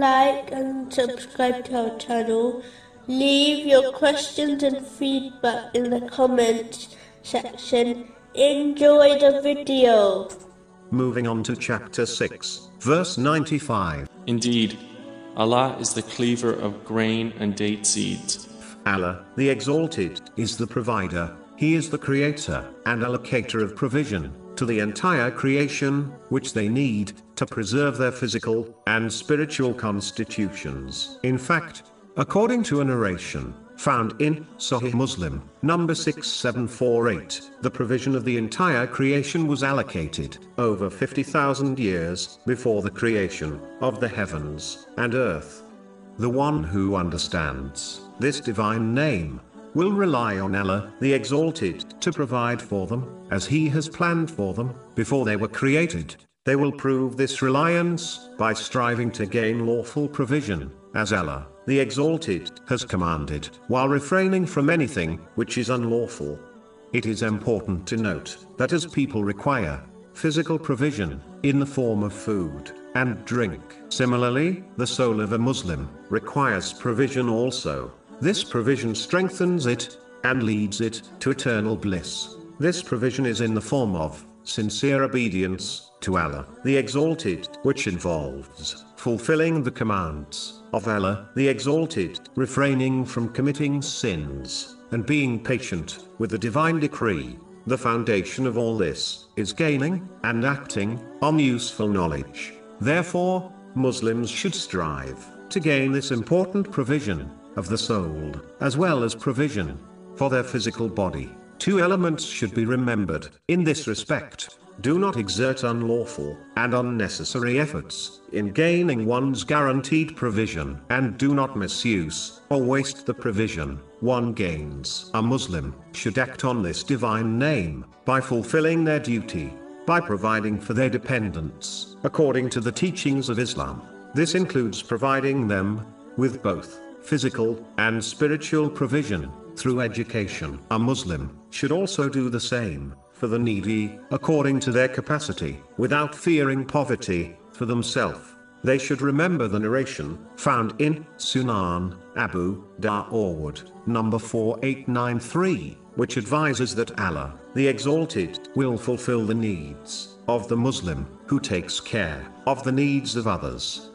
like and subscribe to our channel. Leave your questions and feedback in the comments section. Enjoy the video. Moving on to chapter 6, verse 95. Indeed, Allah is the cleaver of grain and date seeds. Allah, the Exalted, is the provider. He is the creator and allocator of provision to the entire creation, which they need to preserve their physical and spiritual constitutions. In fact, according to a narration found in Sahih Muslim, number 6748, the provision of the entire creation was allocated over 50,000 years before the creation of the heavens and earth. The one who understands this divine name will rely on Allah, the Exalted, to provide for them, as He has planned for them, before they were created. They will prove this reliance by striving to gain lawful provision, as Allah, the Exalted, has commanded, while refraining from anything which is unlawful. It is important to note that as people require physical provision in the form of food and drink, similarly, the soul of a Muslim requires provision also. This provision strengthens it and leads it to eternal bliss. This provision is in the form of sincere obedience to Allah, the Exalted, which involves fulfilling the commands of Allah, the Exalted, refraining from committing sins, and being patient with the divine decree. The foundation of all this is gaining and acting on useful knowledge. Therefore, Muslims should strive to gain this important provision of the soul, as well as provision for their physical body. Two elements should be remembered in this respect. Do not exert unlawful and unnecessary efforts in gaining one's guaranteed provision, and do not misuse or waste the provision one gains. A Muslim should act on this divine name by fulfilling their duty, by providing for their dependents according to the teachings of Islam. This includes providing them with both physical and spiritual provision through education. A Muslim should also do the same for the needy, according to their capacity, without fearing poverty for themselves. They should remember the narration found in Sunan Abu Dawud, number 4893, which advises that Allah, the Exalted, will fulfill the needs of the Muslim who takes care of the needs of others.